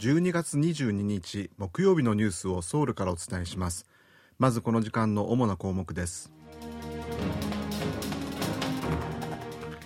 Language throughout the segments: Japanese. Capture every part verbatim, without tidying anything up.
じゅうにがつにじゅうににち木曜日のニュースをソウルからお伝えします。まずこの時間の主な項目です。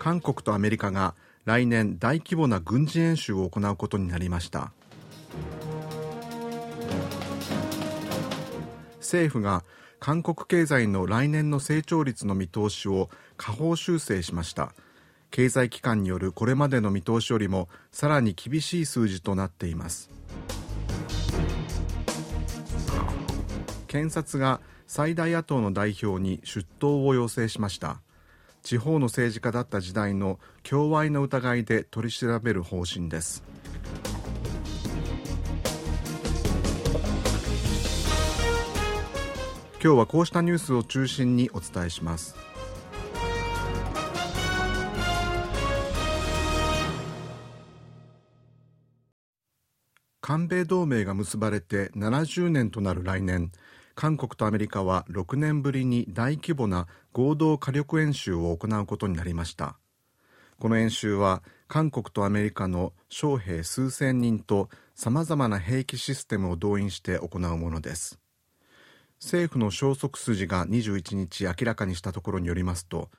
韓国とアメリカが来年大規模な軍事演習を行うことになりました。政府が韓国経済の来年の成長率の見通しを下方修正しました。経済機関によるこれまでの見通しよりもさらに厳しい数字となっています。検察が最大野党の代表に出頭を要請しました。地方の政治家だった時代の供賄の疑いで取り調べる方針です。今日はこうしたニュースを中心にお伝えします。韓米同盟が結ばれてななじゅうねんとなる来年、韓国とアメリカはろくねんぶりに大規模な合同火力演習を行うことになりました。この演習は韓国とアメリカの将兵数千人とさまざまな兵器システムを動員して行うものです。政府の消息筋がにじゅういちにち明らかにしたところによりますと、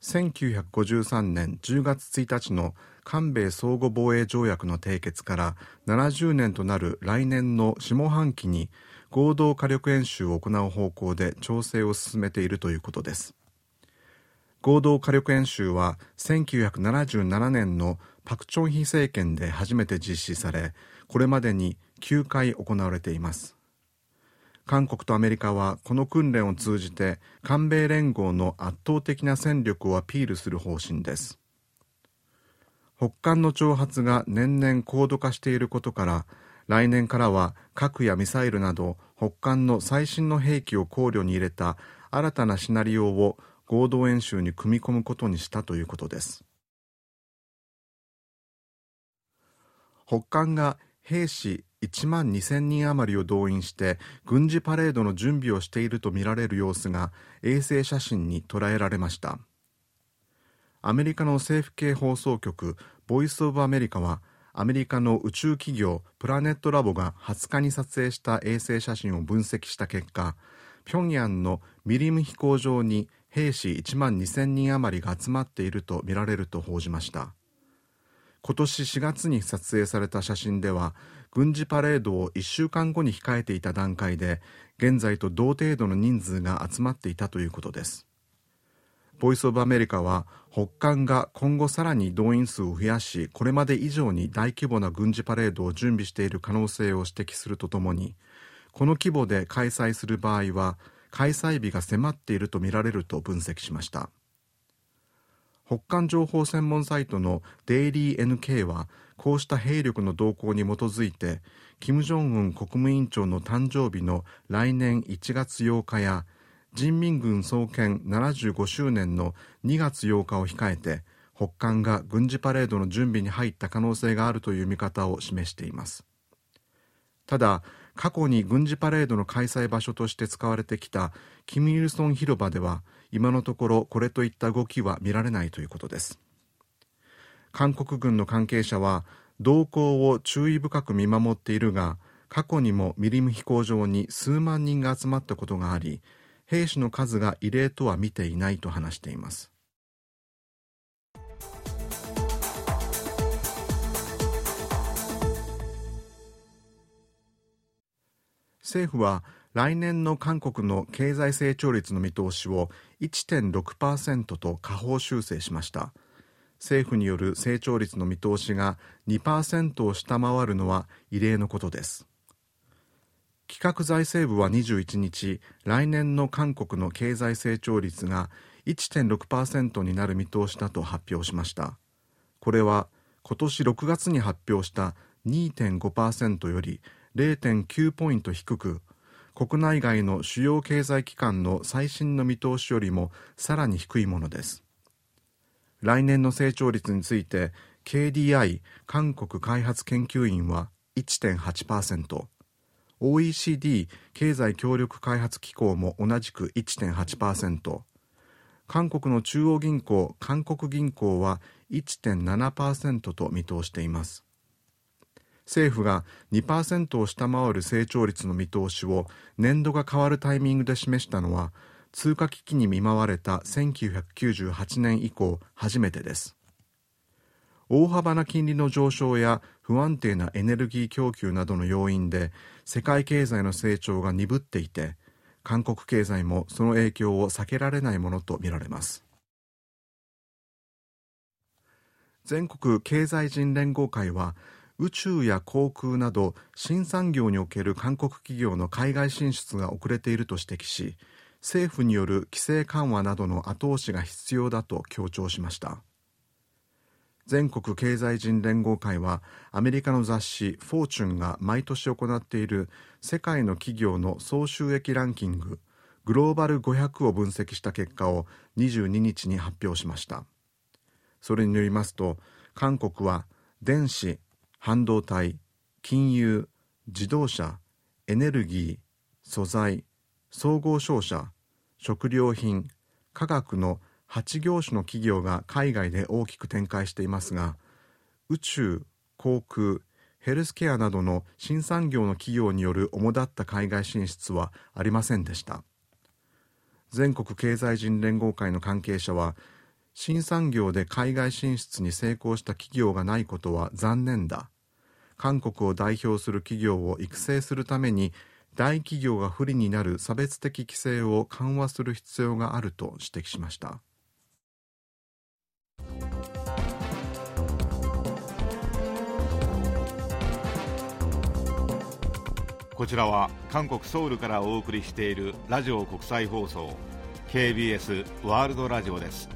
せんきゅうひゃくごじゅうさんねんじゅうがつついたちの韓米相互防衛条約の締結からななじゅうねんとなる来年の下半期に合同火力演習を行う方向で調整を進めているということです。合同火力演習はせんきゅうひゃくななじゅうななねんのパク・チョンヒ政権で初めて実施され、これまでにきゅうかい行われています。韓国とアメリカはこの訓練を通じて韓米連合の圧倒的な戦力をアピールする方針です。北韓の挑発が年々高度化していることから、来年からは核やミサイルなど北韓の最新の兵器を考慮に入れた新たなシナリオを合同演習に組み込むことにしたということです。北韓が兵士いちまんにせんにん余りを動員して軍事パレードの準備をしているとみられる様子が衛星写真に捉えられました。アメリカの政府系放送局ボイスオブアメリカは、アメリカの宇宙企業プラネットラボがはつかに撮影した衛星写真を分析した結果、平壌のミリム飛行場に兵士いちまんにせんにん余りが集まっているとみられると報じました。今年しがつに撮影された写真では、軍事パレードをいっしゅうかんごに控えていた段階で、現在と同程度の人数が集まっていたということです。ボイスオブアメリカは、北韓が今後さらに動員数を増やし、これまで以上に大規模な軍事パレードを準備している可能性を指摘するとともに、この規模で開催する場合は、開催日が迫っているとみられると分析しました。北韓情報専門サイトのデイリー エヌケー は、こうした兵力の動向に基づいて、金正恩国務委員長の誕生日の来年いちがつようかや、人民軍創建ななじゅうごしゅうねんのにがつようかを控えて、北韓が軍事パレードの準備に入った可能性があるという見方を示しています。ただ、過去に軍事パレードの開催場所として使われてきたキム・イルソン広場では、今のところこれといった動きは見られないということです。韓国軍の関係者は、動向を注意深く見守っているが、過去にもミリム飛行場に数万人が集まったことがあり、兵士の数が異例とは見ていないと話しています。政府は来年の韓国の経済成長率の見通しを いってんろくパーセント と下方修正しました。政府による成長率の見通しが にパーセント を下回るのは異例のことです。企画財政部はにじゅういちにち、来年の韓国の経済成長率が いってんろくパーセント になる見通しだと発表しました。これは今年ろくがつに発表した にてんごパーセント より れいてんきゅうポイント低く、国内外の主要経済機関の最新の見通しよりもさらに低いものです。来年の成長率について ケーディーアイ 韓国開発研究院は いってんはちパーセント、 オーイーシーディー 経済協力開発機構も同じく いってんはちパーセント、 韓国の中央銀行韓国銀行は いってんななパーセント と見通しています。政府が にパーセント を下回る成長率の見通しを年度が変わるタイミングで示したのは、通貨危機に見舞われたせんきゅうひゃくきゅうじゅうはちねん以降初めてです。大幅な金利の上昇や不安定なエネルギー供給などの要因で世界経済の成長が鈍っていて、韓国経済もその影響を避けられないものとみられます。全国経済人連合会は、宇宙や航空など新産業における韓国企業の海外進出が遅れていると指摘し、政府による規制緩和などの後押しが必要だと強調しました。全国経済人連合会は、アメリカの雑誌フォーチュンが毎年行っている世界の企業の総収益ランキンググローバルごひゃくを分析した結果をにじゅうににちに発表しました。それによりますと、韓国は電子、半導体、金融、自動車、エネルギー、素材、総合商社、食料品、化学のはち業種の企業が海外で大きく展開していますが、宇宙、航空、ヘルスケアなどの新産業の企業による主だった海外進出はありませんでした。全国経済人連合会の関係者は、新産業で海外進出に成功した企業がないことは残念だ。韓国を代表する企業を育成するために、大企業が不利になる差別的規制を緩和する必要があると指摘しました。こちらは韓国ソウルからお送りしているラジオ国際放送 ケービーエス ワールドラジオです。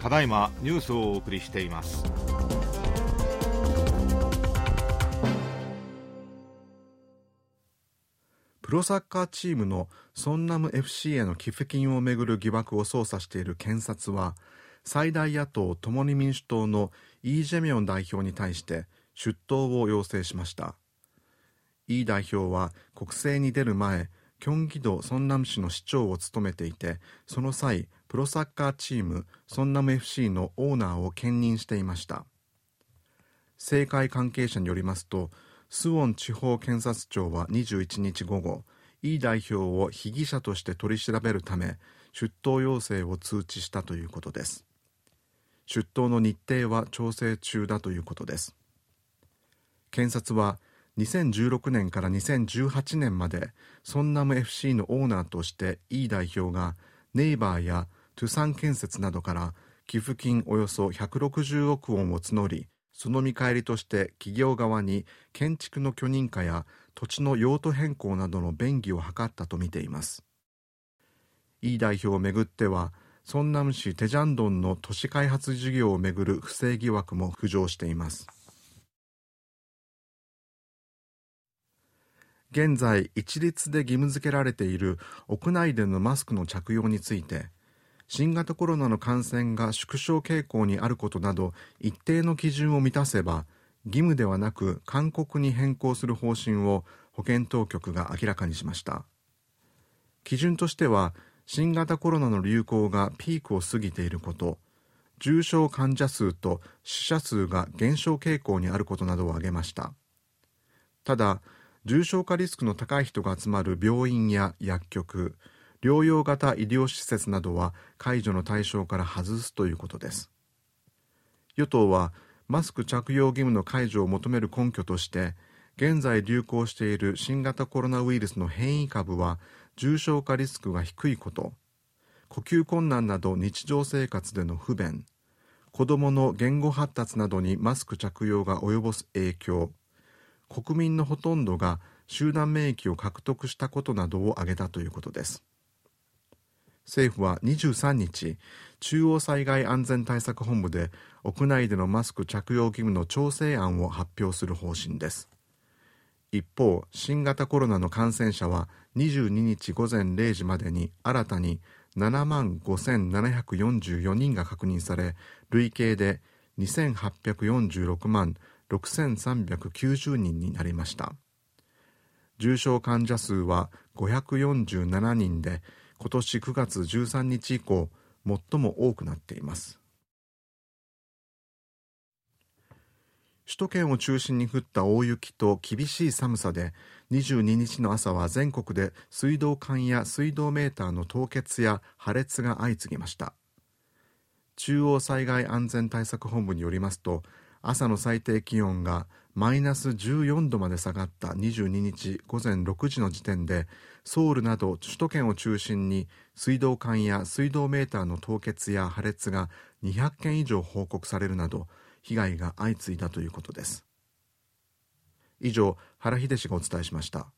ただいまニュースをお送りしています。プロサッカーチームのソンナム エフシー への寄付金をめぐる疑惑を捜査している検察は、最大野党共に民主党のイ・ジェミョン代表に対して出頭を要請しました。イ代表は国政に出る前、京畿道ソンナム市の市長を務めていて、その際、プロサッカーチームソンナム エフシー のオーナーを兼任していました。政界関係者によりますと、スウォン地方検察庁はにじゅういちにち午後、イ代表を被疑者として取り調べるため、出頭要請を通知したということです。出頭の日程は調整中だということです。検察は、にせんじゅうろくねんからにせんじゅうはちねんまでソンナム エフシー のオーナーとしてイ代表がネイバーやトゥサン建設などから寄付金およそひゃくろくじゅうおくウォンを募り、その見返りとして企業側に建築の許認可や土地の用途変更などの便宜を図ったとみています。イ代表をめぐっては、ソンナム市テジャンドンの都市開発事業をめぐる不正疑惑も浮上しています。現在、一律で義務付けられている屋内でのマスクの着用について、新型コロナの感染が縮小傾向にあることなど一定の基準を満たせば、義務ではなく勧告に変更する方針を保健当局が明らかにしました。基準としては、新型コロナの流行がピークを過ぎていること、重症患者数と死者数が減少傾向にあることなどを挙げました。ただ、重症化リスクの高い人が集まる病院や薬局、療養型医療施設などは解除の対象から外すということです。与党は、マスク着用義務の解除を求める根拠として、現在流行している新型コロナウイルスの変異株は重症化リスクが低いこと、呼吸困難など日常生活での不便、子どもの言語発達などにマスク着用が及ぼす影響、国民のほとんどが集団免疫を獲得したことなどを挙げたということです。政府はにじゅうさんにち、中央災害安全対策本部で屋内でのマスク着用義務の調整案を発表する方針です。一方、新型コロナの感染者はにじゅうににち午前れいじまでに新たにななまんごせんななひゃくよんじゅうよにんが確認され、累計でにせんはっぴゃくよんじゅうろくまんろくせんさんびゃくきゅうじゅうにんになりました。重症患者数はごひゃくよんじゅうななにんで、今年くがつじゅうさんにち以降、最も多くなっています。首都圏を中心に降った大雪と厳しい寒さで、にじゅうににちの朝は全国で水道管や水道メーターの凍結や破裂が相次ぎました。中央災害安全対策本部によりますと、朝の最低気温がマイナスじゅうよんどまで下がったにじゅうににち午前ろくじの時点で、ソウルなど首都圏を中心に水道管や水道メーターの凍結や破裂がにひゃっけん以上報告されるなど、被害が相次いだということです。以上、原秀氏がお伝えしました。